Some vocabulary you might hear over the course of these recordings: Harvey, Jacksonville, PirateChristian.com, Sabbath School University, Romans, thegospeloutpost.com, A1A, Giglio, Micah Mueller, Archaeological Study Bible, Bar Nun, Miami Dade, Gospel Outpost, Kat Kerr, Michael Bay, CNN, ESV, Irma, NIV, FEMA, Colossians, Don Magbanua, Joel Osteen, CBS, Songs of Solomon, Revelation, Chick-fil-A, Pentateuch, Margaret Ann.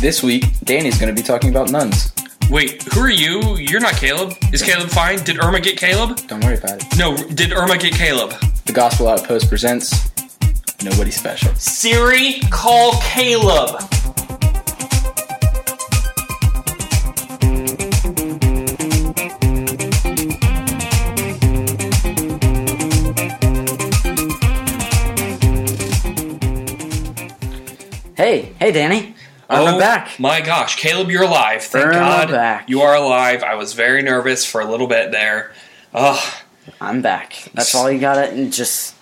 This week, Danny's going to be talking about nuns. Wait, who are you? You're not Caleb. Is Caleb fine? Did Irma get Caleb? Don't worry about it. No, did Irma get Caleb? The Gospel Outpost presents Nobody Special. Siri, call Caleb. Hey, Danny. I'm back. My gosh, Caleb, you're alive. Thank God. Back. You are alive. I was very nervous for a little bit there. Ugh. I'm back. That's all you got to just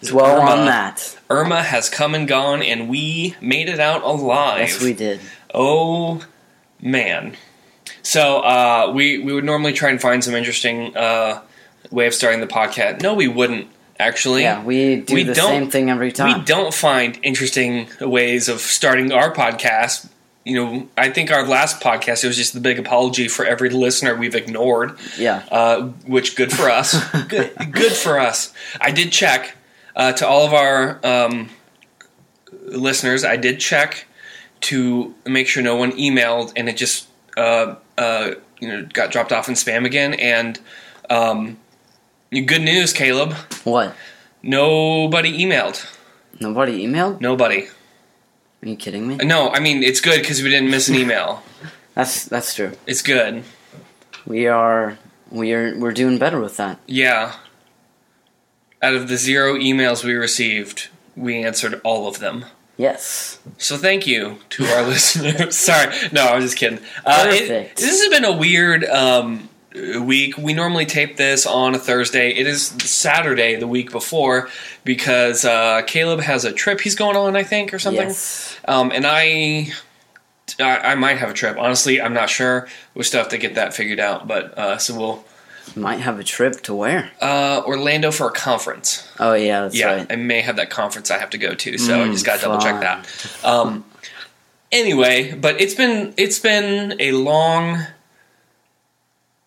dwell on that. Irma has come and gone, and we made it out alive. Yes, we did. Oh, man. So we would normally try and find some interesting way of starting the podcast. No, we wouldn't. Actually, yeah, we do the same thing every time. We don't find interesting ways of starting our podcast. You know, I think our last podcast, it was just the big apology for every listener we've ignored. Yeah. Which, good for us. good for us. I did check to all of our listeners. I did check to make sure no one emailed and it just got dropped off in spam again. And good news, Caleb. What? Nobody emailed? Nobody. Are you kidding me? No, I mean, it's good because we didn't miss an email. That's true. It's good. We're doing better with that. Yeah. Out of the 0 emails we received, we answered all of them. Yes. So thank you to our listeners. Sorry. No, I'm just kidding. Perfect. This has been a weird... week. We normally tape this on a Thursday. It is Saturday the week before because Caleb has a trip he's going on, I think, or something. Yes. And I might have a trip. Honestly, I'm not sure. We still have to get that figured out. But so we'll might have a trip to where? Orlando for a conference. Oh yeah, that's right. I may have that conference I have to go to, so I just got to double check that. Anyway, but it's been a long.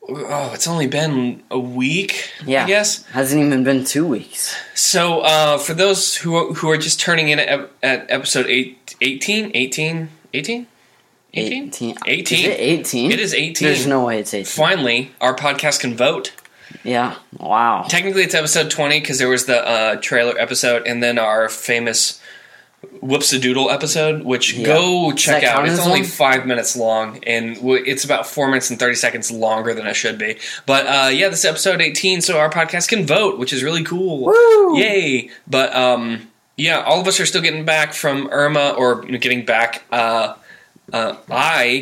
Oh, it's only been a week, yeah, I guess. Hasn't even been 2 weeks. So, for those who are just turning in at episode 18? Is it 18? It is 18. There's no way it's 18. Finally, our podcast can vote. Yeah, wow. Technically, it's episode 20 because there was the trailer episode and then our famous Whoops-a-Doodle episode, which go check out. It's only 5 minutes long, and it's about 4 minutes and 30 seconds longer than it should be. But, this is episode 18, so our podcast can vote, which is really cool. Woo! Yay! But, all of us are still getting back from Irma, or getting back. I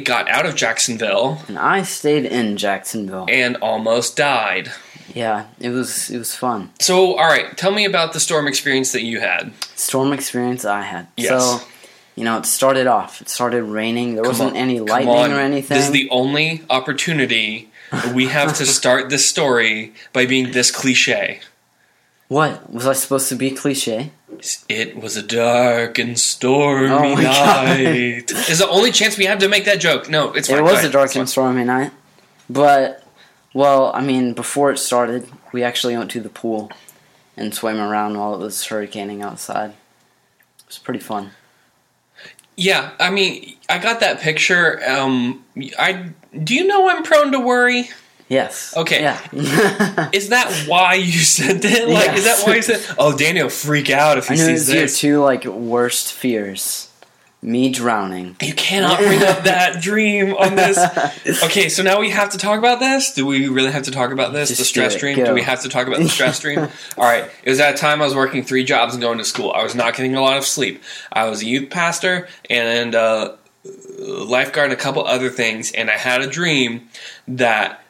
got out of Jacksonville. And I stayed in Jacksonville. And almost died. Yeah, it was fun. So, all right, tell me about the storm experience that you had. Storm experience I had. Yes. So, it started off. It started raining. There wasn't any lightning or anything. This is the only opportunity we have to start this story by being this cliche. What? Was I supposed to be cliche? It was a dark and stormy night. It's the only chance we have to make that joke. No, it's fine. It was a dark and stormy night, but... Well, before it started, we actually went to the pool and swam around while it was hurricaning outside. It was pretty fun. Yeah, I got that picture. Do you know I'm prone to worry? Yes. Okay. Yeah. Is that why you said that? Like, yes. Is that why you said, oh, Daniel, freak out if he sees this? I know it's your two, worst fears. Me drowning. You cannot bring up that dream on this. Okay, so now we have to talk about this? Do we really have to talk about this? The stress dream? Do we have to talk about the stress dream? All right. It was at a time I was working 3 jobs and going to school. I was not getting a lot of sleep. I was a youth pastor and lifeguard and a couple other things. And I had a dream that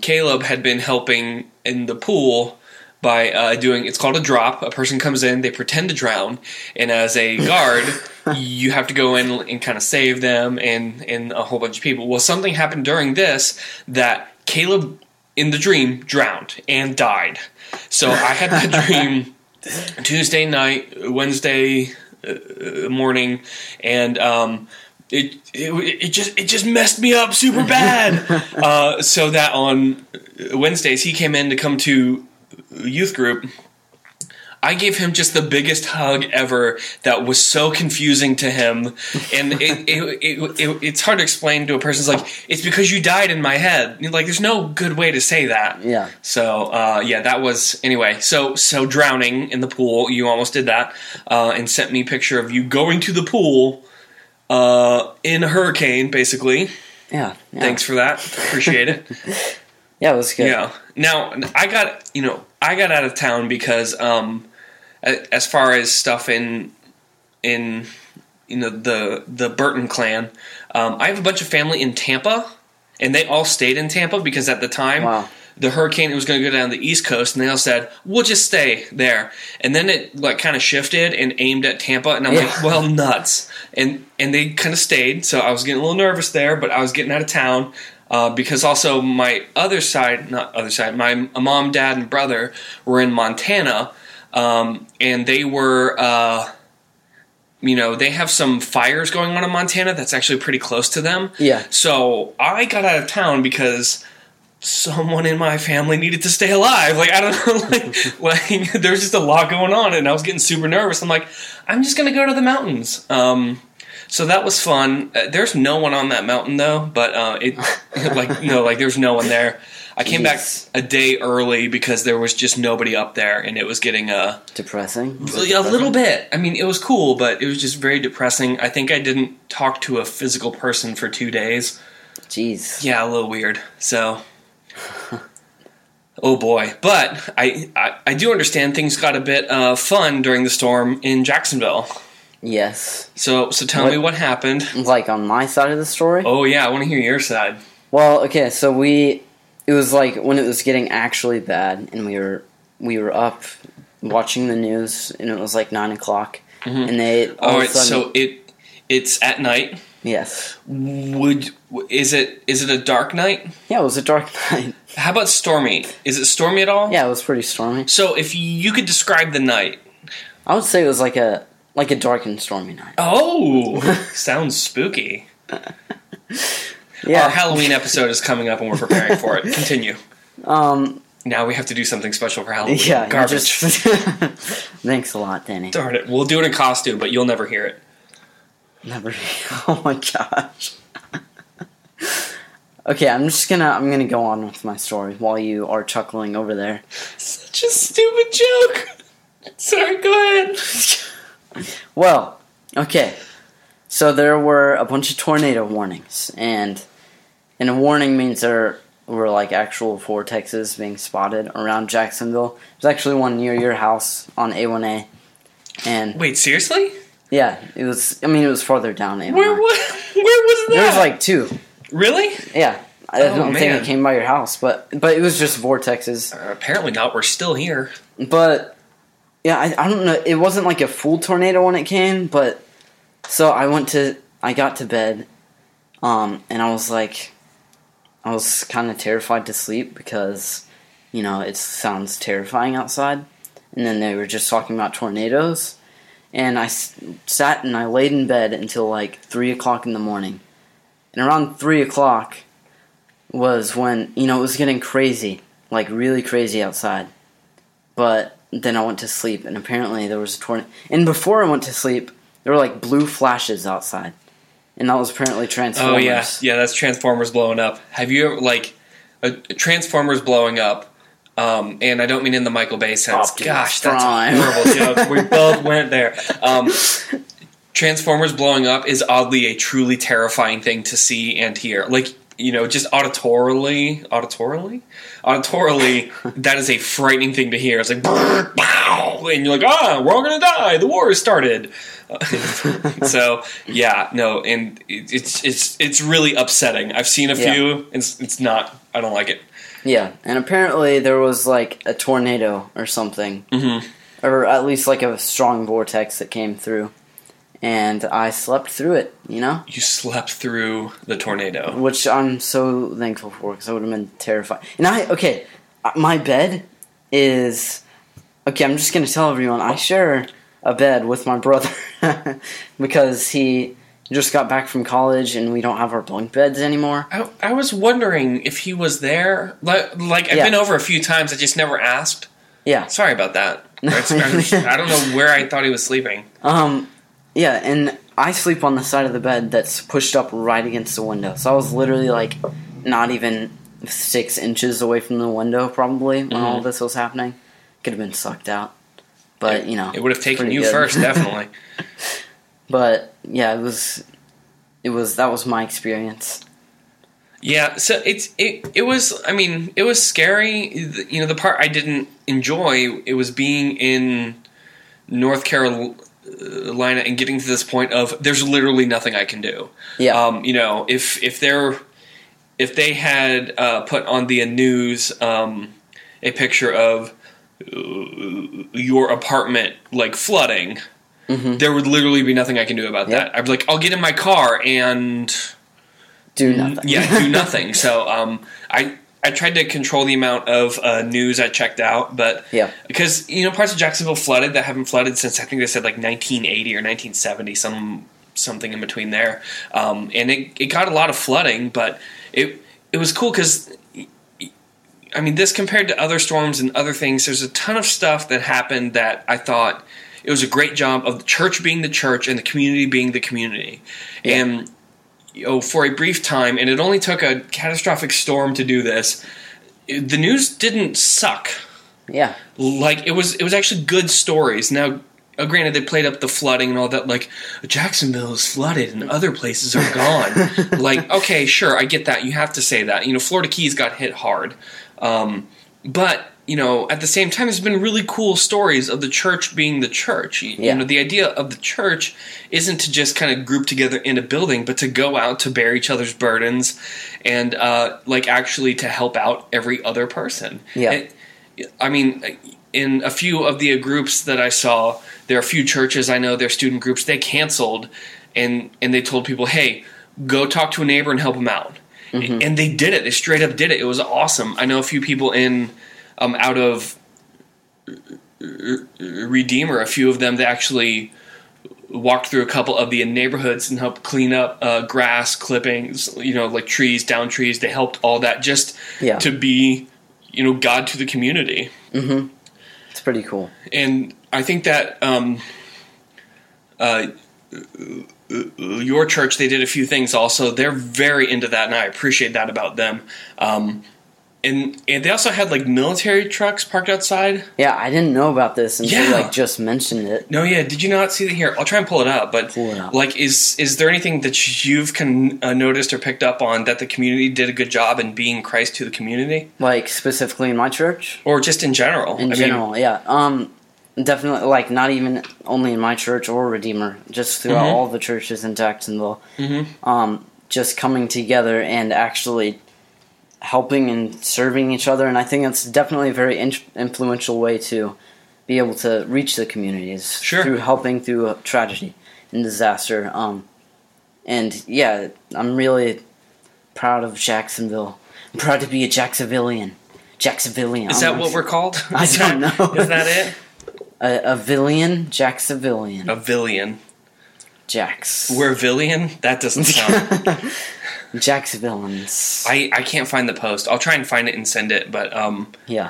Caleb had been helping in the pool by doing, it's called a drop. A person comes in, they pretend to drown, and as a guard, you have to go in and kind of save them and a whole bunch of people. Well, something happened during this that Caleb, in the dream, drowned and died. So I had that dream Tuesday night, Wednesday morning, and it just messed me up super bad. So that on Wednesdays, he came in to come to youth group, I gave him just the biggest hug ever that was so confusing to him. And it's hard to explain to a person. It's like, it's because you died in my head. Like, there's no good way to say that. Yeah. So, yeah, that was, anyway. So drowning in the pool, you almost did that. And sent me a picture of you going to the pool in a hurricane, basically. Yeah. Thanks for that. Appreciate it. Yeah, it was good. Yeah. Now, I got out of town because as far as stuff in the Burton clan, I have a bunch of family in Tampa, and they all stayed in Tampa because at the time the hurricane, it was going to go down the East Coast, and they all said, we'll just stay there. And then it like kind of shifted and aimed at Tampa, and I'm like, well, nuts. And they kind of stayed, so I was getting a little nervous there, but I was getting out of town. Because also my my mom, dad, and brother were in Montana, and they were, they have some fires going on in Montana that's actually pretty close to them. Yeah. So I got out of town because someone in my family needed to stay alive. Like, I don't know, like there was just a lot going on, and I was getting super nervous. I'm like, I'm just going to go to the mountains. So that was fun. There's no one on that mountain though, but there's no one there. I came back a day early because there was just nobody up there, and it was getting depressing. A little bit. I mean, it was cool, but it was just very depressing. I think I didn't talk to a physical person for 2 days. Jeez. Yeah, a little weird. So, oh boy. But I do understand things got a bit fun during the storm in Jacksonville. Yes. So tell me what happened. Like, on my side of the story? Oh, yeah, I want to hear your side. Well, okay, so it was like when it was getting actually bad, and we were up watching the news, and it was like 9 o'clock, mm-hmm. and they... All right, so it's at night? Yes. Is it a dark night? Yeah, it was a dark night. How about stormy? Is it stormy at all? Yeah, it was pretty stormy. So if you could describe the night... I would say it was like a... Like a dark and stormy night. Oh, sounds spooky. Yeah. Our Halloween episode is coming up, and we're preparing for it. Continue. Now we have to do something special for Halloween. Yeah, garbage. Thanks a lot, Danny. Darn it, we'll do it in costume, but you'll never hear it. Never. Oh my gosh. Okay, I'm gonna go on with my story while you are chuckling over there. Such a stupid joke. Sorry, go ahead. Well, okay, so there were a bunch of tornado warnings, and a warning means there were, like, actual vortexes being spotted around Jacksonville. There's actually one near your house on A1A, and... Wait, seriously? Yeah, it was farther down A1A. Where was that? There was, like, two. Really? Yeah. I don't think it came by your house, but it was just vortexes. Apparently not, we're still here. But... Yeah, I don't know. It wasn't like a full tornado when it came, but so I got to bed, and I was kind of terrified to sleep because, it sounds terrifying outside. And then they were just talking about tornadoes, and I sat and I laid in bed until like 3 o'clock in the morning, and around 3 o'clock was when it was getting crazy, like really crazy outside, but. Then I went to sleep, and apparently there was a tornado. And before I went to sleep, there were, like, blue flashes outside. And that was apparently Transformers. Oh, yeah. Yeah, that's Transformers blowing up. Have you ever, like, Transformers blowing up, and I don't mean in the Michael Bay sense. Optimus gosh, Prime. That's a horrible joke. We both went there. Transformers blowing up is oddly a truly terrifying thing to see and hear. Like... just auditorily, that is a frightening thing to hear. It's like, bow, and you're like, we're all going to die. The war has started. So, yeah, no, and it's really upsetting. I've seen a few, and it's not, I don't like it. Yeah, and apparently there was, like, a tornado or something, mm-hmm. or at least, like, a strong vortex that came through. And I slept through it, You slept through the tornado. Which I'm so thankful for, because I would have been terrified. And my bed is... Okay, I'm just going to tell everyone, I share a bed with my brother, because he just got back from college, and we don't have our bunk beds anymore. I was wondering if he was there. Like I've been over a few times, I just never asked. Yeah. Sorry about that. I don't know where I thought he was sleeping. Yeah, and I sleep on the side of the bed that's pushed up right against the window. So I was literally, like, not even 6 inches away from the window, probably, when all this was happening. Could have been sucked out. But, you know. It would have taken you first, definitely. But, yeah, that was my experience. Yeah, so it was scary. You know, the part I didn't enjoy, it was being in North Carolina and getting to this point of there's literally nothing I can do. Yeah. You know, if they had put on the news a picture of your apartment like flooding, there would literally be nothing I can do about that. I'd be like, I'll get in my car and do nothing. Yeah, do nothing. So I tried to control the amount of news I checked out, but because you know parts of Jacksonville flooded that haven't flooded since I think they said like 1980 or 1970, something in between there, and it got a lot of flooding, but it was cool because I mean this compared to other storms and other things, there's a ton of stuff that happened that I thought it was a great job of the church being the church and the community being the community, and. For a brief time, and it only took a catastrophic storm to do this, the news didn't suck. Yeah. Like, it was actually good stories. Now, granted, they played up the flooding and all that, like, Jacksonville is flooded and other places are gone. Like, okay, sure, I get that. You have to say that. You know, Florida Keys got hit hard. But, you know, at the same time, there's been really cool stories of the church being the church. You know, the idea of the church isn't to just kind of group together in a building, but to go out to bear each other's burdens and, like, actually to help out every other person. Yeah. I mean, in a few of the groups that I saw, there are a few churches I know, they're student groups, they canceled and they told people, hey, go talk to a neighbor and help them out. Mm-hmm. And they did it. They straight up did it. It was awesome. I know a few people in out of Redeemer, a few of them, they actually walked through a couple of the neighborhoods and helped clean up grass clippings, you know, like trees, down trees. They helped all that just to be, you know, God to the community. Mm-hmm. It's pretty cool. And I think that your church, they did a few things also. They're very into that, and I appreciate that about them. And they also had, like, military trucks parked outside. Yeah, I didn't know about this until you, like, just mentioned it. No, yeah, did you not see that here? I'll try and pull it up, but, like, is there anything that you've noticed or picked up on that the community did a good job in being Christ to the community? Like, specifically in my church? Or just in general? In general, yeah. Definitely, like, not even only in my church or Redeemer, just throughout all the churches in Jacksonville. Mm-hmm. Just coming together and actually helping and serving each other, and I think that's definitely a very influential way to be able to reach the communities through helping through tragedy and disaster. And, yeah, I'm really proud of Jacksonville. I'm proud to be a Jacksonvillian. Is that what we're called? I don't know. Is that it? A villian? Jacksonvillian. A villian. Jacks. We're villian? That doesn't sound... Jacksonvilleans. I can't find the post. I'll try and find it and send it, but... I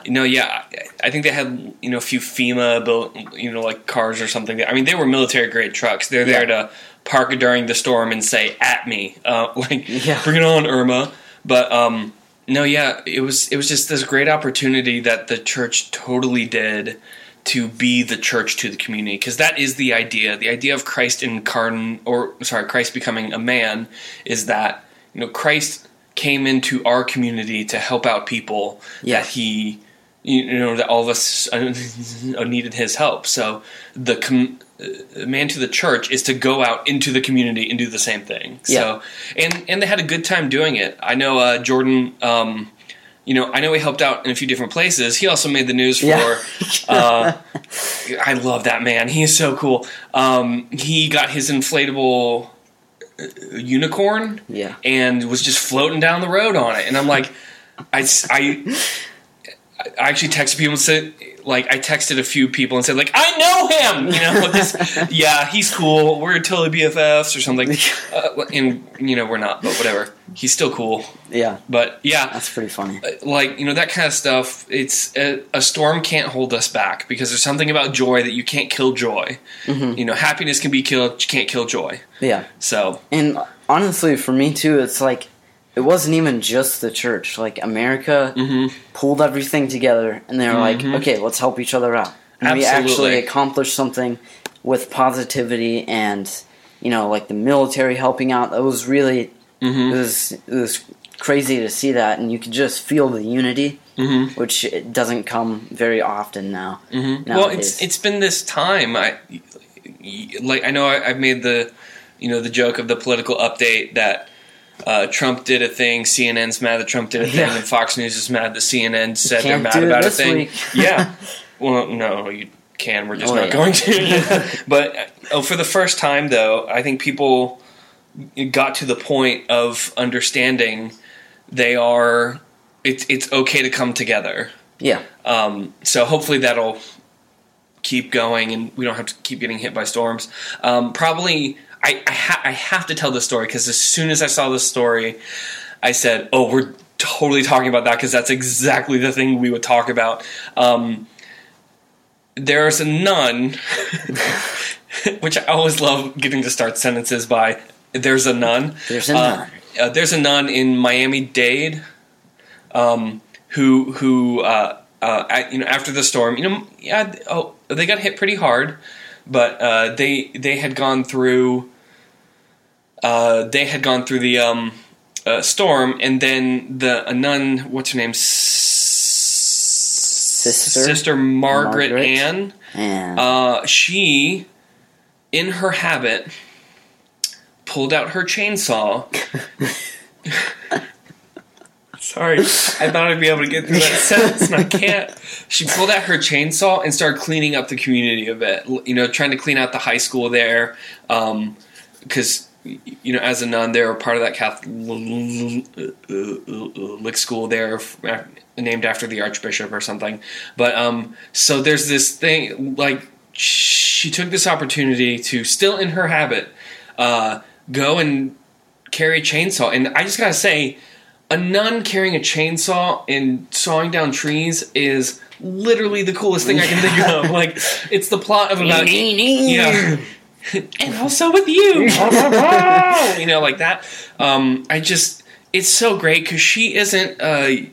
think they had, you know, a few FEMA built, you know, like cars or something. I mean, they were military-grade trucks. They're there to park during the storm and say, at me. Bring it on, Irma. But, it was just this great opportunity that the church totally did to be the church to the community, because that is the idea. The idea of Christ becoming a man is that, you know, Christ came into our community to help out people that he, you know, that all of us needed his help. So the man to the church is to go out into the community and do the same thing. Yeah. So and they had a good time doing it. I know Jordan. You know, I know he helped out in a few different places. He also made the news for... I love that man. He is so cool. He got his inflatable unicorn and was just floating down the road on it. And I'm like... I actually texted people and said... like, I texted a few people and said, like, I know him! You know, this, yeah, he's cool. We're totally BFFs or something. And, you know, we're not, but whatever. He's still cool. Yeah. But, yeah. That's pretty funny. Like, you know, that kind of stuff, it's a storm can't hold us back because there's something about joy that you can't kill joy. Mm-hmm. You know, happiness can be killed, you can't kill joy. Yeah. So. And honestly, for me, too, it's like, it wasn't even just the church. Like, America mm-hmm. pulled everything together, and they were mm-hmm. like, okay, let's help each other out. And absolutely. We actually accomplished something with positivity and, you know, like the military helping out. That was really mm-hmm. it was crazy to see that, and you could just feel the unity, mm-hmm. which it doesn't come very often now. Mm-hmm. Well, it's been this time. I know I've made the, you know, the joke of the political update that, Trump did a thing, CNN's mad that Trump did a thing, yeah. and Fox News is mad that CNN said they're mad about a thing. Yeah. Well, no, you can. We're just not going to. But for the first time, though, I think people got to the point of understanding it's okay to come together. Yeah. So hopefully that'll keep going and we don't have to keep getting hit by storms. Probably... I have to tell this story because as soon as I saw this story, I said, oh, we're totally talking about that because that's exactly the thing we would talk about. There's a nun, which I always love getting to start sentences by, there's a nun. There's a nun. There's a nun in Miami Dade who after the storm, they got hit pretty hard. But they had gone through the storm, and then a nun, what's her name, Sister Margaret Ann. She, in her habit, pulled out her chainsaw. Sorry, I thought I'd be able to get through that sentence, and I can't. She pulled out her chainsaw and started cleaning up the community a bit, you know, trying to clean out the high school there, because, you know, as a nun, they were part of that Catholic school there, named after the archbishop or something. But, so there's this thing, like, she took this opportunity to, still in her habit, go and carry a chainsaw, and I just gotta say, a nun carrying a chainsaw and sawing down trees is literally the coolest thing I can think of. Like, it's the plot of about... yeah. And also with you! You know, like that. I just... It's so great, because she isn't... I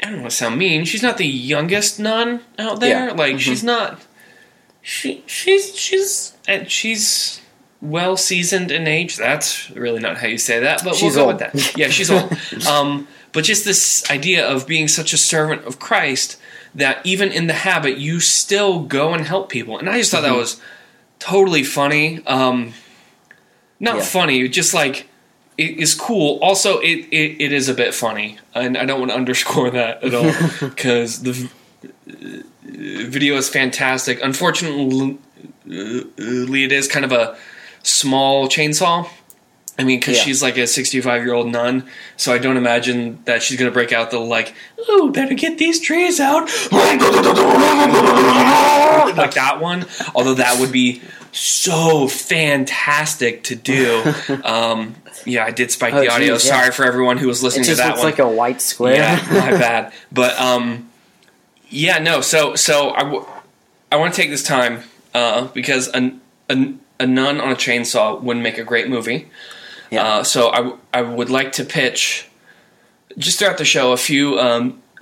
don't want to sound mean. She's not the youngest nun out there. Yeah. Like, mm-hmm. she's not... She's well seasoned in age. That's really not how you say that, but she's we'll go old. With that. Yeah, she's old. But just this idea of being such a servant of Christ that even in the habit, you still go and help people. And I just thought mm-hmm. that was totally funny. Funny, just like it is cool. Also, it is a bit funny, and I don't want to underscore that at all because the video is fantastic. Unfortunately, it is kind of a small chainsaw. I mean, because she's like a 65-year-old nun, so I don't imagine that she's going to break out the, like, ooh, better get these trees out, like that one, although that would be so fantastic to do. Yeah, I did spike the audio. Geez, yeah. Sorry for everyone who was listening to that one. It just looks like a white square. Yeah, my bad. But, I want to take this time because a nun on a chainsaw would make a great movie. Yeah. So I would like to pitch, just throughout the show, a few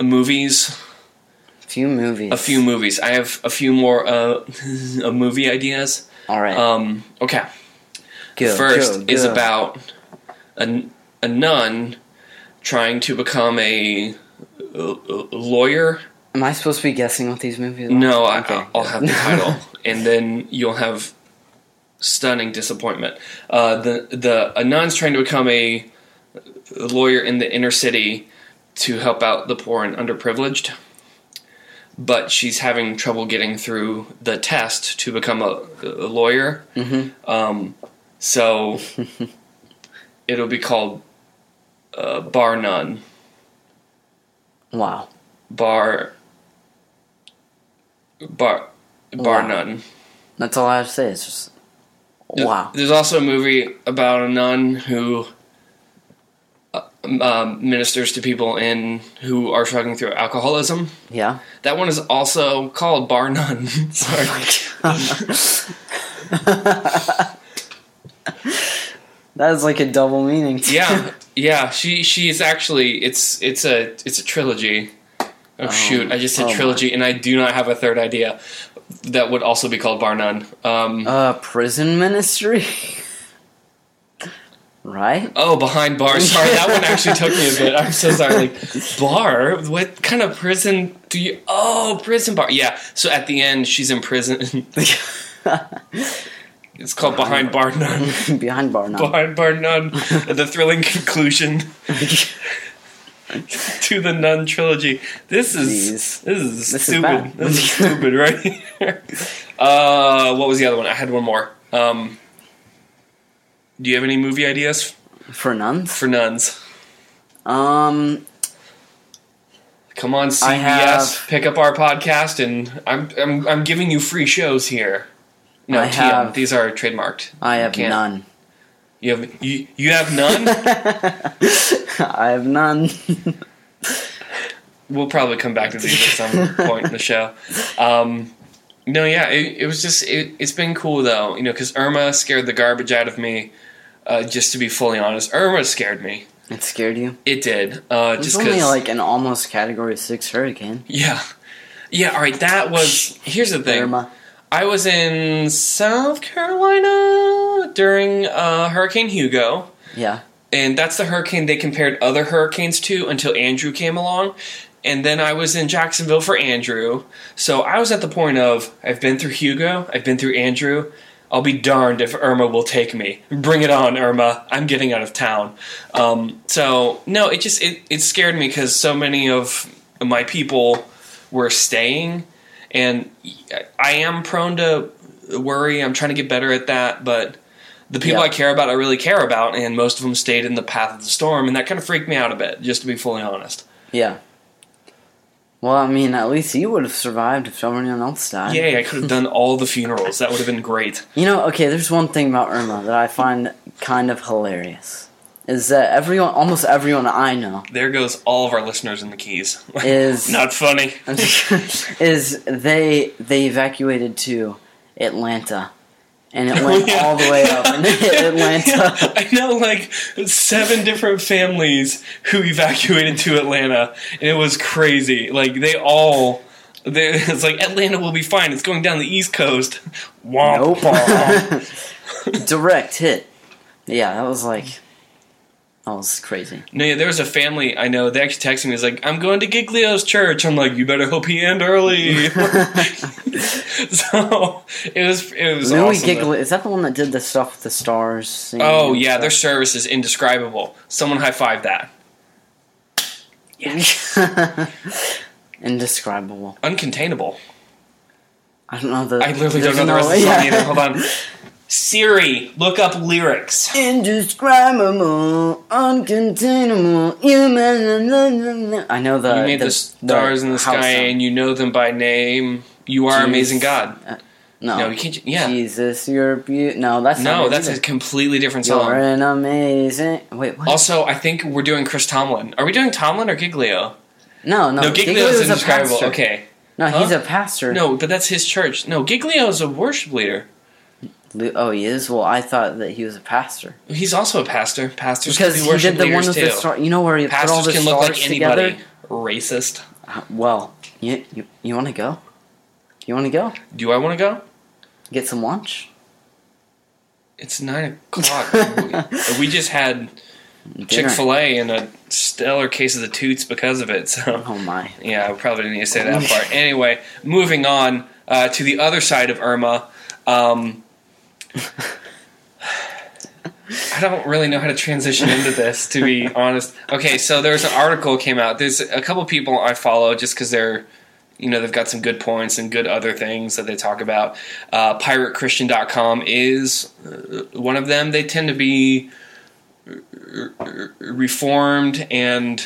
movies. I have a few more movie ideas. All right. Okay. First is about a nun trying to become a lawyer. Am I supposed to be guessing what these movies are? No, I'll have the title, and then you'll have... stunning disappointment. A nun's trying to become a lawyer in the inner city to help out the poor and underprivileged, but she's having trouble getting through the test to become a lawyer. Mm-hmm. So it'll be called Bar Nun. Wow. Bar Bar Nun. That's all I have to say. It's just, wow. There's also a movie about a nun who ministers to people who are struggling through alcoholism. Yeah. That one is also called Bar Nun. Sorry. That is like a double meaning. Yeah. Yeah, she is actually it's a trilogy. Oh, shoot, I just said trilogy, and I do not have a third idea that would also be called Bar None. Prison ministry? Right? Oh, Behind Bar. Sorry, that one actually took me a bit. I'm so sorry. Like, bar? What kind of prison do you... Oh, prison bar. Yeah, so at the end, she's in prison. It's called Behind Bar None. Behind Bar None. Behind Bar None. The thrilling conclusion. To the Nun trilogy. This is stupid. This is stupid, right here. What was the other one? I had one more. Do you have any movie ideas for nuns? Come on, CBS, pick up our podcast, and I'm giving you free shows here. No, these are trademarked. I have none. You have none? I have none. We'll probably come back to these at some point in the show. It's been cool though, because Irma scared the garbage out of me. Just to be fully honest, Irma scared me. It scared you? It did. It's only like an almost Category 6 hurricane. Yeah. Yeah, alright, that was... Here's the thing. Irma. I was in South Carolina during Hurricane Hugo. Yeah. And that's the hurricane they compared other hurricanes to until Andrew came along. And then I was in Jacksonville for Andrew. So I was at the point of, I've been through Hugo, I've been through Andrew. I'll be darned if Irma will take me. Bring it on, Irma. I'm getting out of town. It scared me because so many of my people were staying. And I am prone to worry. I'm trying to get better at that. But the people I care about, I really care about. And most of them stayed in the path of the storm. And that kind of freaked me out a bit, just to be fully honest. Yeah. Well, I mean, at least you would have survived if someone else died. Yeah, I could have done all the funerals. That would have been great. There's one thing about Irma that I find kind of hilarious. Is that almost everyone I know... There goes all of our listeners in the Keys. Is... Not funny. Is they evacuated to Atlanta. And it went all the way up and hit Atlanta. Yeah. I know, like, 7 different families who evacuated to Atlanta. And it was crazy. Like, it's like, Atlanta will be fine. It's going down the East Coast. Womp. Nope. Direct hit. Yeah, that was like... That was crazy. No, yeah, there was a family I know. They actually texted me. It's like, I'm going to Giglio's church. I'm like, you better hope he end early. So it was Louis awesome. Giglio, is that the one that did the stuff with the stars? Oh yeah, their service is indescribable. Someone high five that. Yes. Indescribable. Uncontainable. I don't know the. I literally don't know the rest of the song either. Hold on. Siri, look up lyrics. Indescribable, uncontainable, human. I know the... You made the stars in the sky and you know them by name. You are amazing God. No, you can't... Yeah. Jesus, you're beautiful. No, that's not... No, that's a completely different song. You're an amazing... Wait, what? Also, I think we're doing Chris Tomlin. Are we doing Tomlin or Giglio? No, Giglio is indescribable. Okay. No, he's a pastor. No, but that's his church. No, Giglio is a worship leader. Oh, he is? Well, I thought that he was a pastor. He's also a pastor. Pastors because can be worship leaders, too. Because he did the one with the stars. You know where he pastors put all the stars together? Pastors can look like anybody. Racist. Well, you want to go? You want to go? Do I want to go? Get some lunch? It's 9 o'clock. We just had dinner. Chick-fil-A and a stellar case of the toots because of it. So. Oh, my. Yeah, I probably didn't need to say that part. Anyway, moving on to the other side of Irma. I don't really know how to transition into this, to be honest. Okay, so there's an article came out. There's a couple people I follow just because they're, they've got some good points and good other things that they talk about. PirateChristian.com is one of them. They tend to be reformed and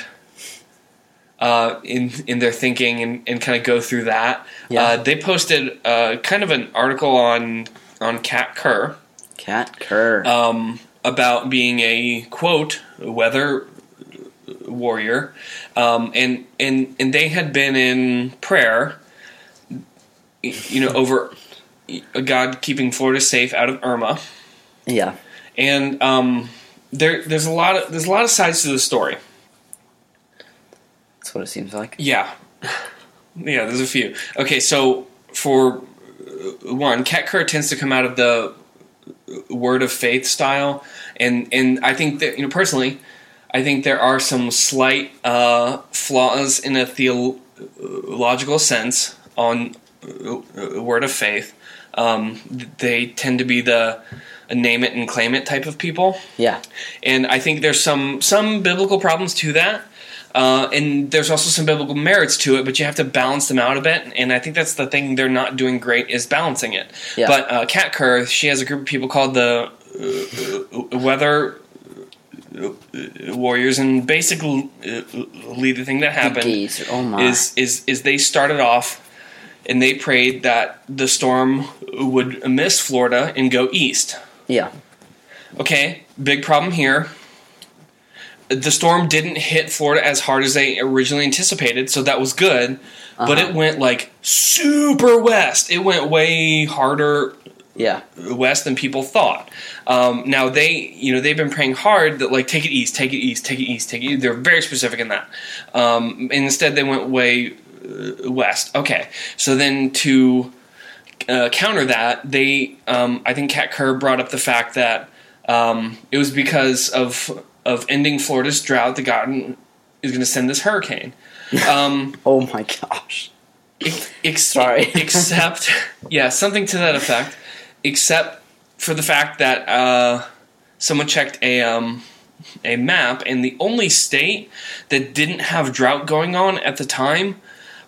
in their thinking and kind of go through that. Yeah. They posted kind of an article on Kat Kerr. Kat Kerr. About being a, quote, weather warrior. And they had been in prayer, you know, over God keeping Florida safe out of Irma. Yeah. And there's a lot of sides to the story. That's what it seems like. Yeah. Yeah, there's a few. Okay, so for one, Kat Kerr tends to come out of the word of faith style, and I think that, you know, personally, I think there are some slight flaws in a theological sense on word of faith. They tend to be the name it and claim it type of people. Yeah. And I think there's some biblical problems to that. And there's also some biblical merits to it, but you have to balance them out a bit. And I think that's the thing they're not doing great, is balancing it. Yeah. But Kat Kerr, she has a group of people called the Weather Warriors, and basically the thing that happened is they started off and they prayed that the storm would miss Florida and go east. Yeah. Okay, big problem here. The storm didn't hit Florida as hard as they originally anticipated, so that was good. Uh-huh. But it went, like, super west. It went way harder west than people thought. Now, they've been praying hard that, like, take it east, take it east, take it east, take it east. They're very specific in that. And instead, they went way west. Okay. So then to counter that, they I think Kat Kerr brought up the fact that it was because of ending Florida's drought that God is going to send this hurricane. Oh my gosh. Sorry. Except, yeah, something to that effect, except for the fact that someone checked a map, and the only state that didn't have drought going on at the time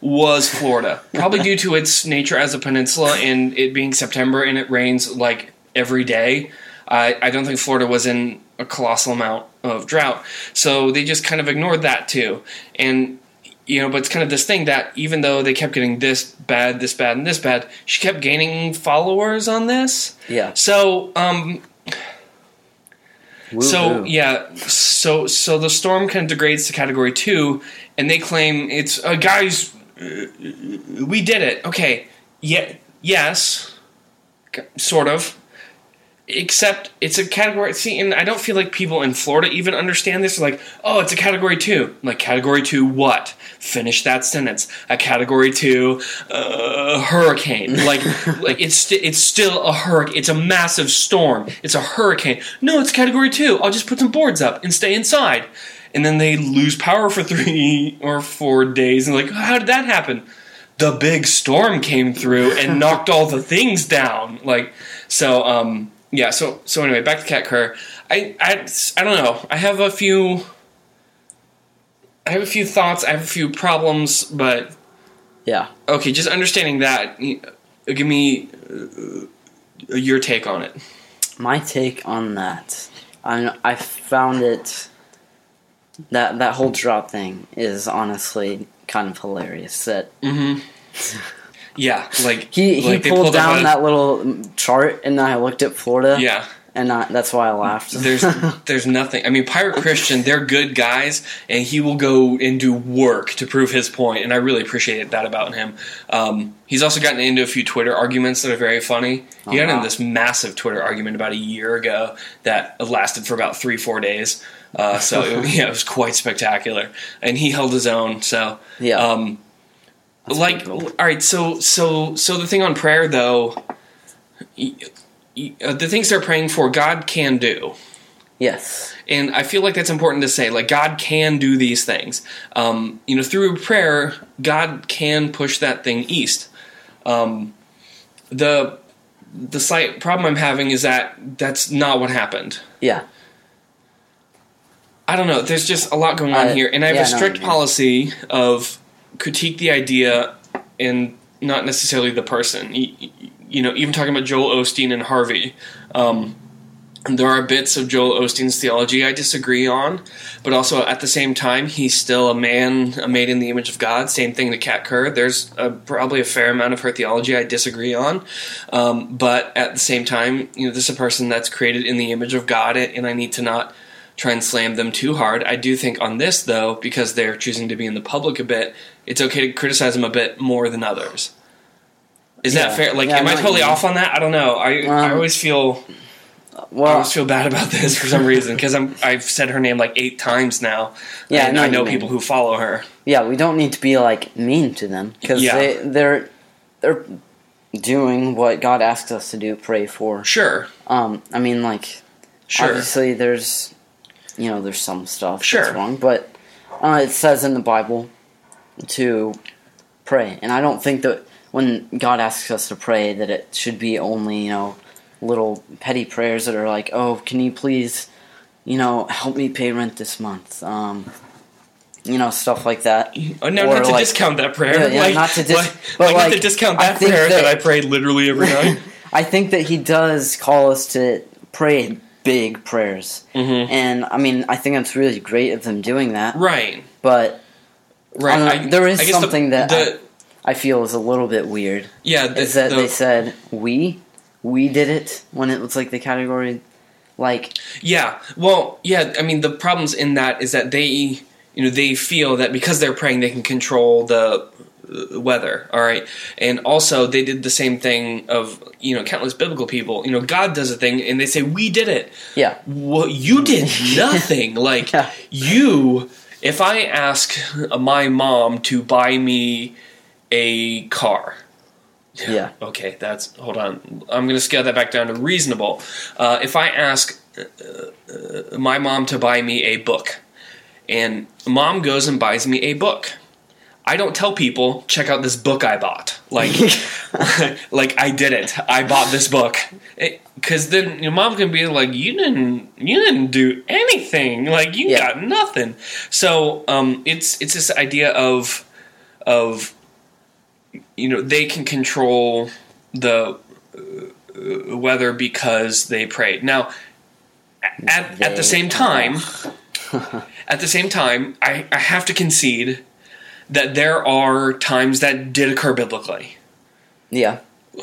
was Florida, probably due to its nature as a peninsula and it being September and it rains like every day. I don't think Florida was in a colossal amount of drought. So they just kind of ignored that too. And, you know, but it's kind of this thing that even though they kept getting this bad, and this bad, she kept gaining followers on this. Yeah. So, So the storm kind of degrades to Category 2, and they claim it's, guys, we did it. Okay. Yeah. Yes. Sort of. Except it's a category. See, and I don't feel like people in Florida even understand this. They're like, oh, it's a Category 2. I'm like, Category 2 what? Finish that sentence. A Category 2 hurricane. Like it's still a hurricane. It's a massive storm. It's a hurricane. No, it's Category 2. I'll just put some boards up and stay inside. And then they lose power for 3 or 4 days. And like, how did that happen? The big storm came through and knocked all the things down. Like, so, yeah, so anyway, back to Kat Kerr. I don't know. I have a few thoughts. I have a few problems, but yeah. Okay, just understanding that. Give me your take on it. My take on that. I found it that whole drop thing is honestly kind of hilarious. That. Mm-hmm. Yeah, like he pulled down that little chart, and I looked at Florida. Yeah, and that's why I laughed. There's nothing. I mean, Pirate Christian, they're good guys, and he will go and do work to prove his point, and I really appreciate that about him. He's also gotten into a few Twitter arguments that are very funny. He got into this massive Twitter argument about a year ago that lasted for about 3-4 days. So it was quite spectacular, and he held his own. So yeah. That's like, all right, so the thing on prayer, though, the things they're praying for, God can do. Yes. And I feel like that's important to say, like, God can do these things. You know, through prayer, God can push that thing east. The slight problem I'm having is that that's not what happened. Yeah. I don't know. There's just a lot going on here, and I have a strict policy of critique the idea and not necessarily the person. You know, even talking about Joel Osteen and Harvey, There are bits of Joel Osteen's theology I disagree on, but also at the same time, he's still a man made in the image of God. Same thing to Kat Kerr. There's probably a fair amount of her theology I disagree on, but at the same time, you know, this is a person that's created in the image of God, and I need to not try and slam them too hard. I do think on this, though, because they're choosing to be in the public a bit, it's okay to criticize them a bit more than others. Is that fair? Like, am I totally off on that? I don't know. I always feel... Well, I always feel bad about this for some reason, because I've said her name like 8 times now, and I know people who follow her. Yeah, we don't need to be, like, mean to them, because they're doing what God asks us to do, pray for. Sure. I mean, like, obviously there's, you know, there's some stuff that's wrong, but it says in the Bible to pray, and I don't think that when God asks us to pray that it should be only, you know, little petty prayers that are like, oh, can you please, you know, help me pay rent this month, you know, stuff like that. Oh, no, not to like, discount that prayer. Yeah, like, not to discount that prayer that I pray literally every night. I think that he does call us to pray big prayers, and I mean, I think that's really great of them doing that. Right, but there is something that I feel is a little bit weird. Yeah, is that they said we did it when it was like the category, like... Yeah, well, yeah, I mean, the problems in that is that they, you know, they feel that because they're praying, they can control the weather, all right? And also, they did the same thing of, you know, countless biblical people. You know, God does a thing, and they say, we did it. Yeah. Well, you did nothing. Like, you... If I ask my mom to buy me a car... Yeah. Okay, that's... Hold on. I'm going to scale that back down to reasonable. If I ask my mom to buy me a book, and mom goes and buys me a book, I don't tell people, check out this book I bought. Like, like I did it. I bought this book. Because then your mom can be like, you didn't do anything. Like, you got nothing. So it's this idea of... You know, they can control the weather because they prayed. Now, at the same time, I have to concede that there are times that did occur biblically. Yeah.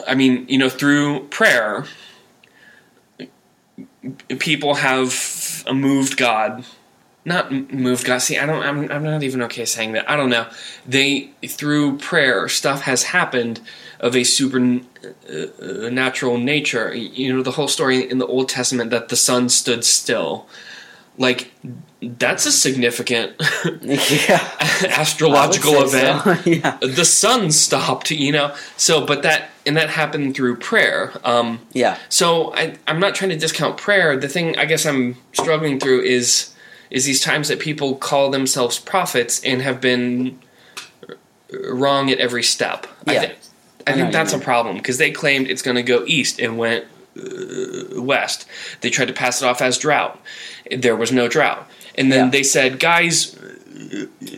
I mean, you know, through prayer, people have moved God. Not moved God. See, I'm not even okay saying that. I don't know. They, through prayer, stuff has happened of a supernatural nature. You know, the whole story in the Old Testament that the sun stood still. Like, that's a significant astrological event. So. Yeah. The sun stopped, you know. So, but that happened through prayer. So, I'm not trying to discount prayer. The thing I guess I'm struggling through is these times that people call themselves prophets and have been wrong at every step. Yeah. I think that's a problem, because they claimed it's going to go east and went west. They tried to pass it off as drought. There was no drought. And then they said, guys,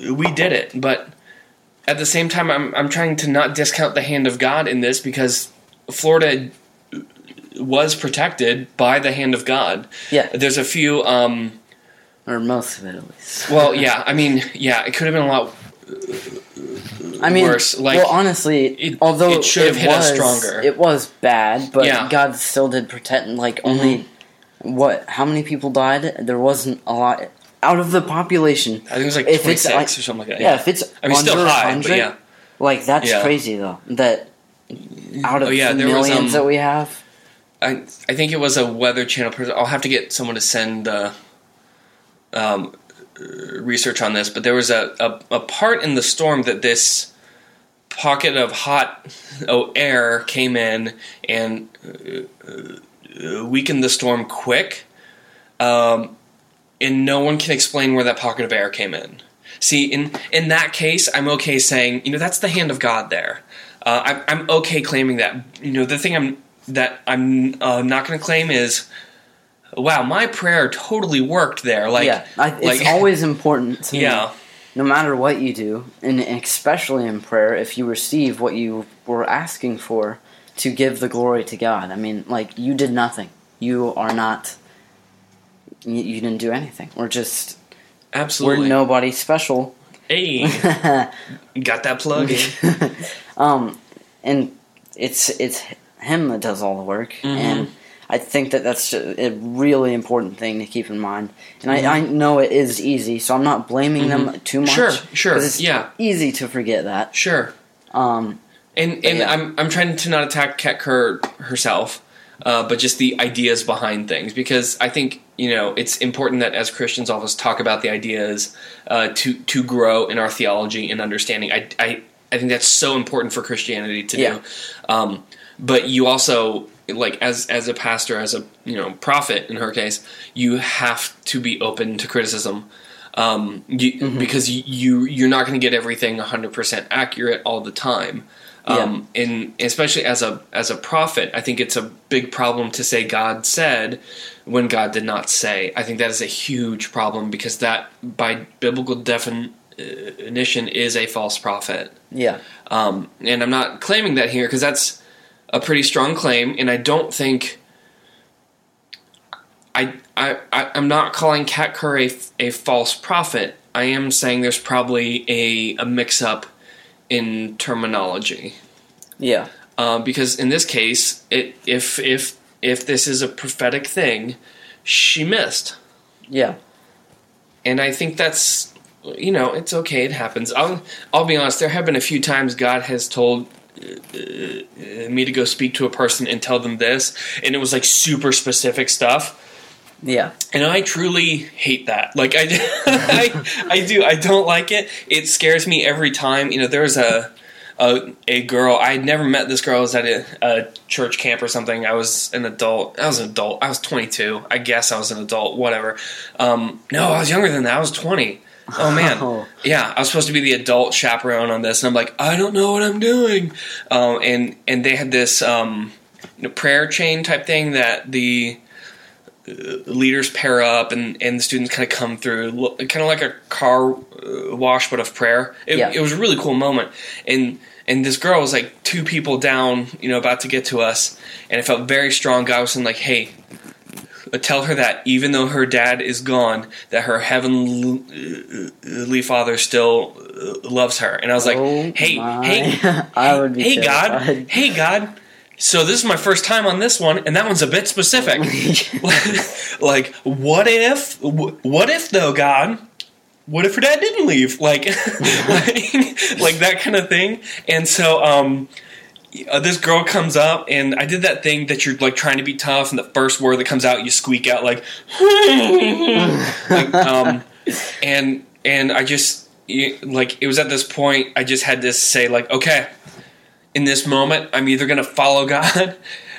we did it. But at the same time, I'm trying to not discount the hand of God in this, because Florida was protected by the hand of God. Yeah. There's a few... Or most of it, at least. Well, yeah. I mean, yeah, it could have been a lot worse. Like, well, honestly, although it should have hit us stronger. It was bad, but God still did protect. Like, only, how many people died? There wasn't a lot. Out of the population. I think it was like 26 or something like that. Yeah, if it's under 100, but like, that's crazy, though. That out of the millions that we have. I think it was a Weather Channel person. I'll have to get someone to send the... research on this, but there was a part in the storm that this pocket of hot air came in and weakened the storm quick, and no one can explain where that pocket of air came in. See, in that case, I'm okay saying, you know, that's the hand of God there. I'm okay claiming that. You know, the thing I'm not going to claim is, wow, my prayer totally worked there. Like, it's always important to me, no matter what you do, and especially in prayer, if you receive what you were asking for, to give the glory to God. I mean, like, you did nothing. You are not you didn't do anything. We're just... Absolutely. We're nobody special. Hey. Got that plug in. And it's him that does all the work. Mm-hmm. And I think that that's a really important thing to keep in mind. And mm-hmm. I know it is easy, so I'm not blaming mm-hmm. them too much. Sure, because it's easy to forget that. Sure. I'm trying to not attack Kat Kerr herself, but just the ideas behind things, because I think, you know, it's important that as Christians all of us talk about the ideas to grow in our theology and understanding. I think that's so important for Christianity to do. But you also, like, as a pastor, as a, you know, prophet in her case, you have to be open to criticism. Mm-hmm. because you're not going to get everything 100% accurate all the time. And especially as a prophet, I think it's a big problem to say God said when God did not say. I think that is a huge problem, because that, by biblical definition, is a false prophet. Yeah. And I'm not claiming that here, because that's a pretty strong claim, and I don't think... I'm not calling Kat Kerr a false prophet. I am saying there's probably a mix-up in terminology. Yeah. Because in this case, if this is a prophetic thing, she missed. Yeah. And I think that's, you know, it's okay, it happens. I'll be honest, there have been a few times God has told me to go speak to a person and tell them this, and it was like super specific stuff. Yeah. And I truly hate that. Like, I do. I don't like it. It scares me every time. You know, there's a girl. I had never met this girl. I was at a church camp or something. I was an adult. I was 22. I guess I was an adult. Whatever. No, I was younger than that. I was 20. Oh, man. Oh. Yeah, I was supposed to be the adult chaperone on this, and I'm like, I don't know what I'm doing. And they had this prayer chain type thing that the... leaders pair up and the students kind of come through, kind of like a car wash but of prayer. It was a really cool moment, and this girl was like two people down, you know, about to get to us, and I felt very strong. God was saying, like, hey, tell her that even though her dad is gone, that her heavenly Father still loves her. And I was like, hey God. So this is my first time on this one, and that one's a bit specific. Like, what if though, God, what if her dad didn't leave? Like, like that kind of thing. And so, this girl comes up, and I did that thing that you're, like, trying to be tough, and the first word that comes out, you squeak out, like, like, and I just, like, it was at this point, I just had to say, like, okay, in this moment, I'm either going to follow God,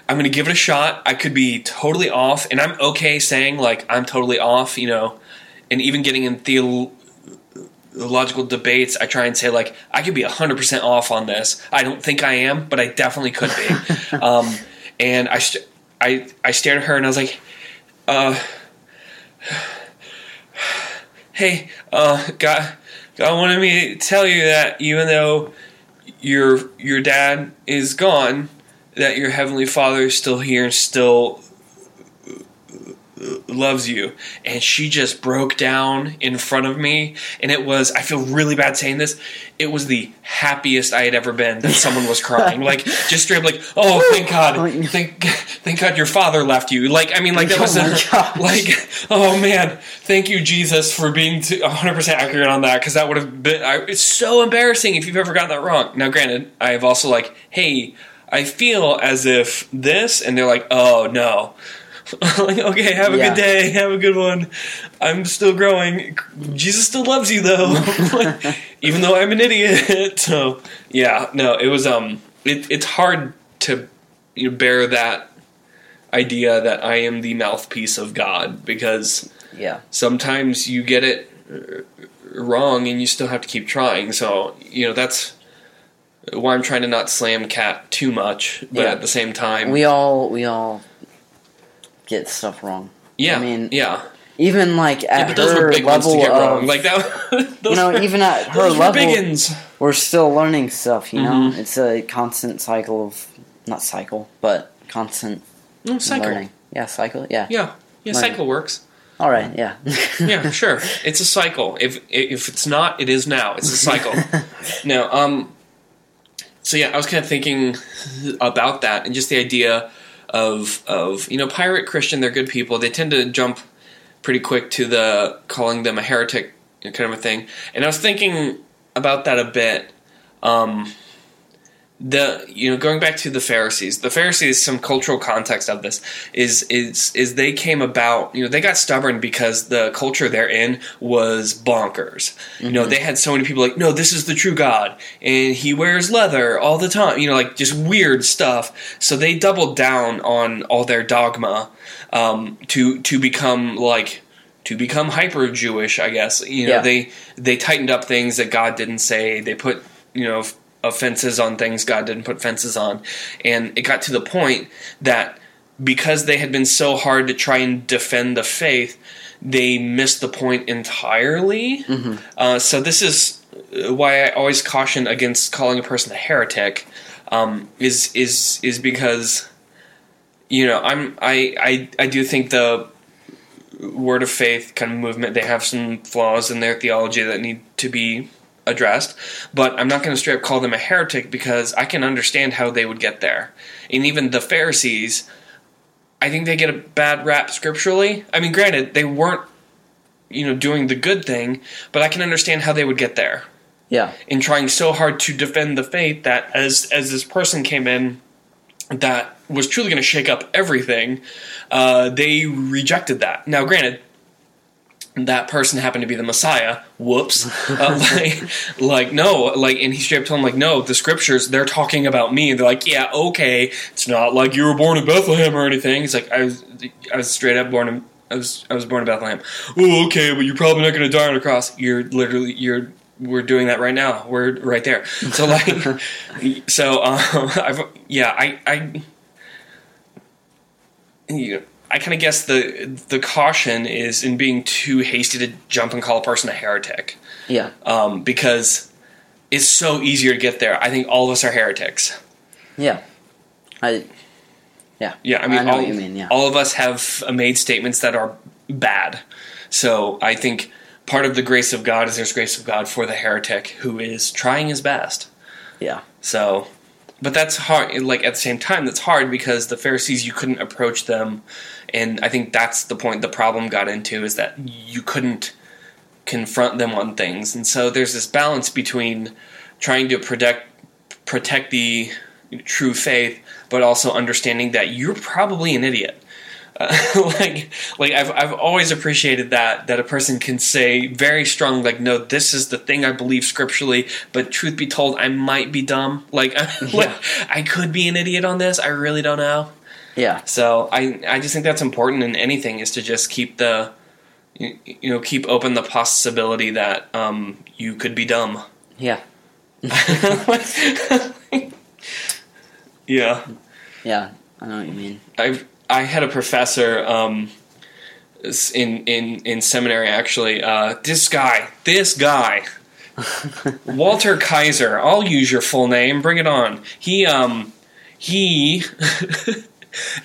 I'm going to give it a shot, I could be totally off, and I'm okay saying, like, I'm totally off, you know, and even getting in theological debates, I try and say, like, I could be 100% off on this. I don't think I am, but I definitely could be. And I stared at her, and I was like, hey, God wanted me to tell you that even though... Your dad is gone, that your heavenly Father is still here and still loves you. And she just broke down in front of me, and it was, I feel really bad saying this, it was the happiest I had ever been that someone was crying. Like, just straight up, like, oh, thank God, thank God your father left you. Like, I mean, like, that was oh man, thank you, Jesus, for being 100% accurate on that, because that would have been, it's so embarrassing if you've ever gotten that wrong. Now, granted, I have also, like, hey, I feel as if this, and they're like, oh no. Like, okay, have a good day, have a good one. I'm still growing. Jesus still loves you, though, like, even though I'm an idiot. So, yeah, no, it was it's hard to, you know, bear that idea that I am the mouthpiece of God, because sometimes you get it wrong and you still have to keep trying. So, you know, that's why I'm trying to not slam Kat too much, but at the same time, we all get stuff wrong. Yeah, I mean, even like at her level of, like that, you know, even at her level, we're still learning stuff. You know, it's a constant cycle of constant learning. Yeah, cycle. Yeah, cycle works. All right, yeah. Yeah, sure. It's a cycle. If it's not, it is now. It's a cycle. No, so yeah, I was kind of thinking about that and just the idea of you know, pirate Christian, they're good people. They tend to jump pretty quick to the calling them a heretic kind of a thing. And I was thinking about that a bit. Going back to the Pharisees, some cultural context of this is they came about, you know, they got stubborn because the culture they're in was bonkers. Mm-hmm. You know, they had so many people like, no, this is the true God, and he wears leather all the time, you know, like just weird stuff. So they doubled down on all their dogma, to become hyper Jewish, I guess. You know, yeah. They tightened up things that God didn't say. They put, you know, fences on things God didn't put fences on. And it got to the point that because they had been so hard to try and defend the faith, they missed the point entirely. Mm-hmm. So this is why I always caution against calling a person a heretic, is because, you know, I do think the Word of Faith kind of movement, they have some flaws in their theology that need to be addressed, but I'm not going to straight up call them a heretic because I can understand how they would get there. And even the Pharisees, I think they get a bad rap scripturally. I mean, granted, they weren't, you know, doing the good thing, but I can understand how they would get there. Yeah. In trying so hard to defend the faith that as this person came in that was truly going to shake up everything, they rejected that. Now, granted, that person happened to be the Messiah. Whoops. No. Like, and he straight up told him, like, no, the scriptures, they're talking about me. And they're like, yeah, okay. It's not like you were born in Bethlehem or anything. He's like, I was straight up born in, I was born in Bethlehem. Oh, okay, but you're probably not going to die on a cross. We're doing that right now. We're right there. So, like, I kind of guess the caution is in being too hasty to jump and call a person a heretic. Yeah. Because it's so easier to get there. I think all of us are heretics. Yeah. All of us have made statements that are bad. So I think part of the grace of God is there's grace of God for the heretic who is trying his best. Yeah. So, but that's hard. Like, at the same time, that's hard because the Pharisees, you couldn't approach them. And I think that's the point the problem got into, is that you couldn't confront them on things. And so there's this balance between trying to protect the true faith, but also understanding that you're probably an idiot. I've always appreciated that a person can say very strong, like, no, this is the thing I believe scripturally, but truth be told, I might be dumb. I could be an idiot on this. I really don't know. Yeah. So I just think that's important in anything, is to just keep keep open the possibility that you could be dumb. Yeah. Yeah. Yeah. I know what you mean. I had a professor in seminary, actually. This guy, Walter Kaiser. I'll use your full name. Bring it on. He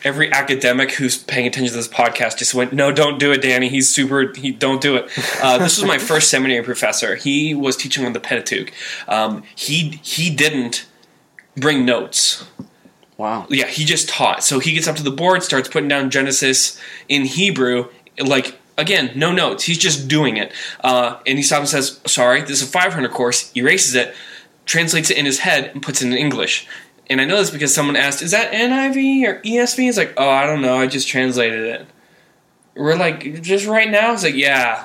every academic who's paying attention to this podcast just went, no, don't do it, Danny. He's super. Don't do it. This was my first seminary professor. He was teaching on the Pentateuch. He didn't bring notes. Wow. Yeah, he just taught. So he gets up to the board, starts putting down Genesis in Hebrew. Like, again, no notes. He's just doing it. And he stops and says, sorry, this is a 500 course. Erases it, translates it in his head, and puts it in English. And I know this because someone asked, is that NIV or ESV? He's like, oh, I don't know. I just translated it. We're like, just right now? He's like, yeah.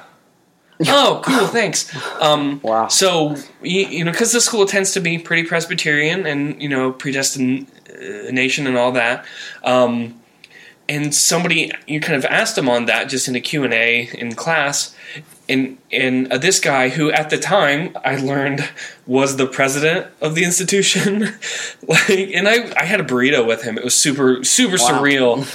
Oh, cool, thanks. Wow. So, you know, because the school tends to be pretty Presbyterian and, you know, predestination and all that. And somebody, you kind of asked him on that just in a Q&A in class. And this guy, who at the time I learned was the president of the institution, and I had a burrito with him. It was super, super surreal.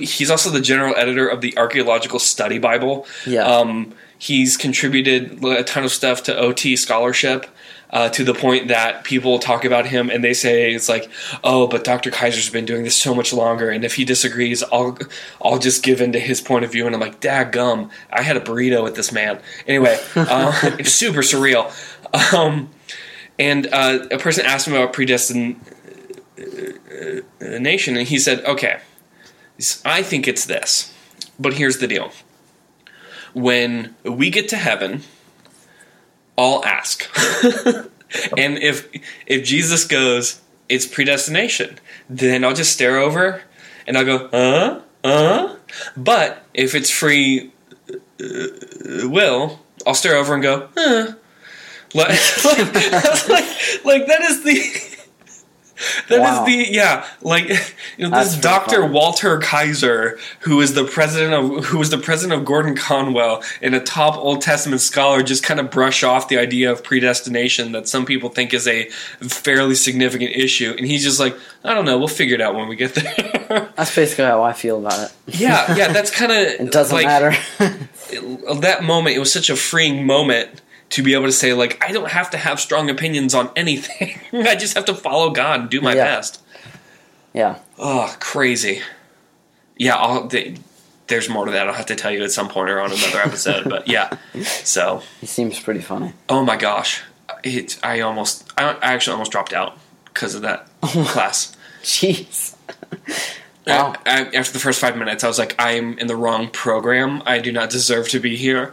He's also the general editor of the Archaeological Study Bible. Yeah. He's contributed a ton of stuff to OT scholarship. to the point that people talk about him and they say, it's like, oh, but Dr. Kaiser's been doing this so much longer, and if he disagrees, I'll just give in to his point of view. And I'm like, dadgum, I had a burrito with this man. Anyway, it's super surreal. And a person asked him about predestination, and he said, okay, I think it's this, but here's the deal. When we get to heaven, I'll ask. And if Jesus goes, it's predestination, then I'll just stare over and I'll go, But if it's free will, I'll stare over and go, Like that is the... That wow. is the, yeah, like, you know, this Dr. Fun. Walter Kaiser, who was the president of Gordon Conwell and a top Old Testament scholar, just kind of brush off the idea of predestination that some people think is a fairly significant issue. And he's just like, I don't know, we'll figure it out when we get there. That's basically how I feel about it. Yeah, that's kind of... It doesn't matter. That moment, it was such a freeing moment to be able to say, like, I don't have to have strong opinions on anything. I just have to follow God and do my best. Yeah. Oh, crazy. Yeah, there's more to that. I'll have to tell you at some point or on another episode. But yeah, so. He seems pretty funny. Oh my gosh. I actually almost dropped out because of that class. Jeez. Wow. After the first 5 minutes, I was like, I'm in the wrong program. I do not deserve to be here.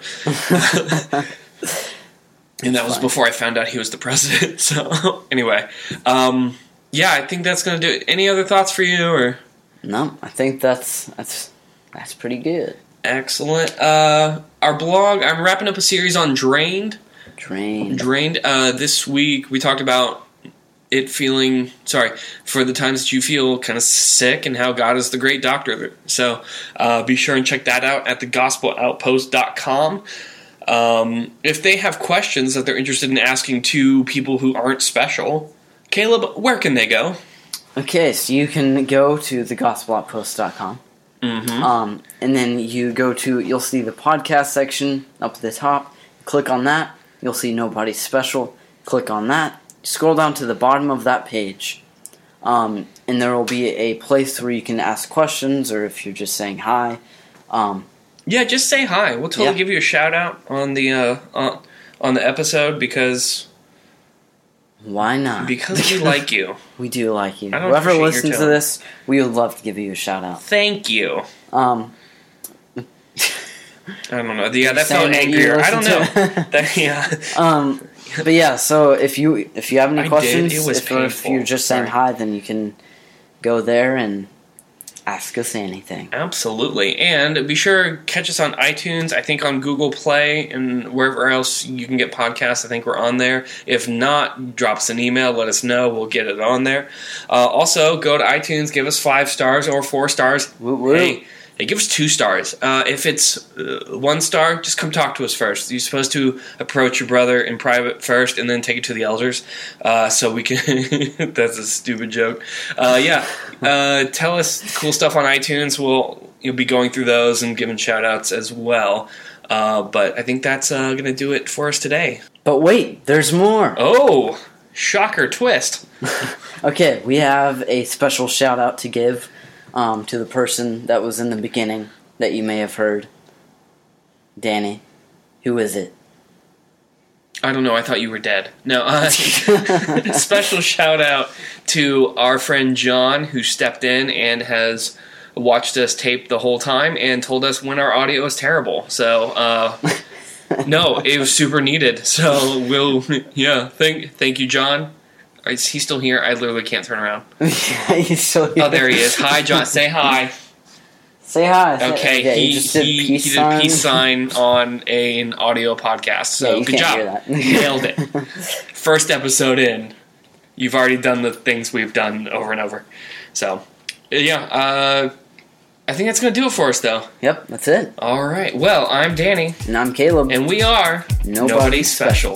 And that was before I found out he was the president. So anyway, I think that's gonna do it. Any other thoughts for you, or no? I think that's pretty good. Excellent. Our blog. I'm wrapping up a series on Drained. This week we talked about it feeling sorry for the times that you feel kind of sick and how God is the great doctor. So be sure and check that out at thegospeloutpost.com. If they have questions that they're interested in asking to people who aren't special, Caleb, where can they go? Okay, so you can go to thegospeloutpost.com. Mm-hmm. And then you'll see the podcast section up at the top. Click on that. You'll see Nobody Special. Click on that. Scroll down to the bottom of that page. And there will be a place where you can ask questions, or if you're just saying hi, yeah, just say hi. We'll totally give you a shout out on the episode because why not? Because we like you. We do like you. Whoever listens to this, we would love to give you a shout out. Thank you. I don't know. Yeah, that felt angrier. I don't know. But yeah, so if you have any questions, if you're just saying hi, then you can go there and ask us anything. Absolutely. And be sure to catch us on iTunes, I think on Google Play, and wherever else you can get podcasts. I think we're on there. If not, drop us an email. Let us know. We'll get it on there. Also, go to iTunes. Give us 5 stars or 4 stars. Woo-woo. Hey, give us 2 stars. If it's 1 star, just come talk to us first. You're supposed to approach your brother in private first and then take it to the elders. So we can... That's a stupid joke. Tell us cool stuff on iTunes. You'll be going through those and giving shout-outs as well. But I think that's going to do it for us today. But wait, there's more. Oh, shocker twist. Okay, we have a special shout-out to give. To the person that was in the beginning that you may have heard. Danny, who is it? I don't know. I thought you were dead. No. Special shout out to our friend John, who stepped in and has watched us tape the whole time and told us when our audio was terrible. So, no, it was super needed. So, thank you, John. Is he still here? I literally can't turn around. Yeah, he's still here. Oh, there he is. Hi, John. Say hi. Say hi. Okay, yeah, he did a peace sign on an audio podcast, so good job. Nailed it. First episode in. You've already done the things we've done over and over. So, I think that's going to do it for us, though. Yep, that's it. All right. Well, I'm Danny. And I'm Caleb. And we are Nobody Special.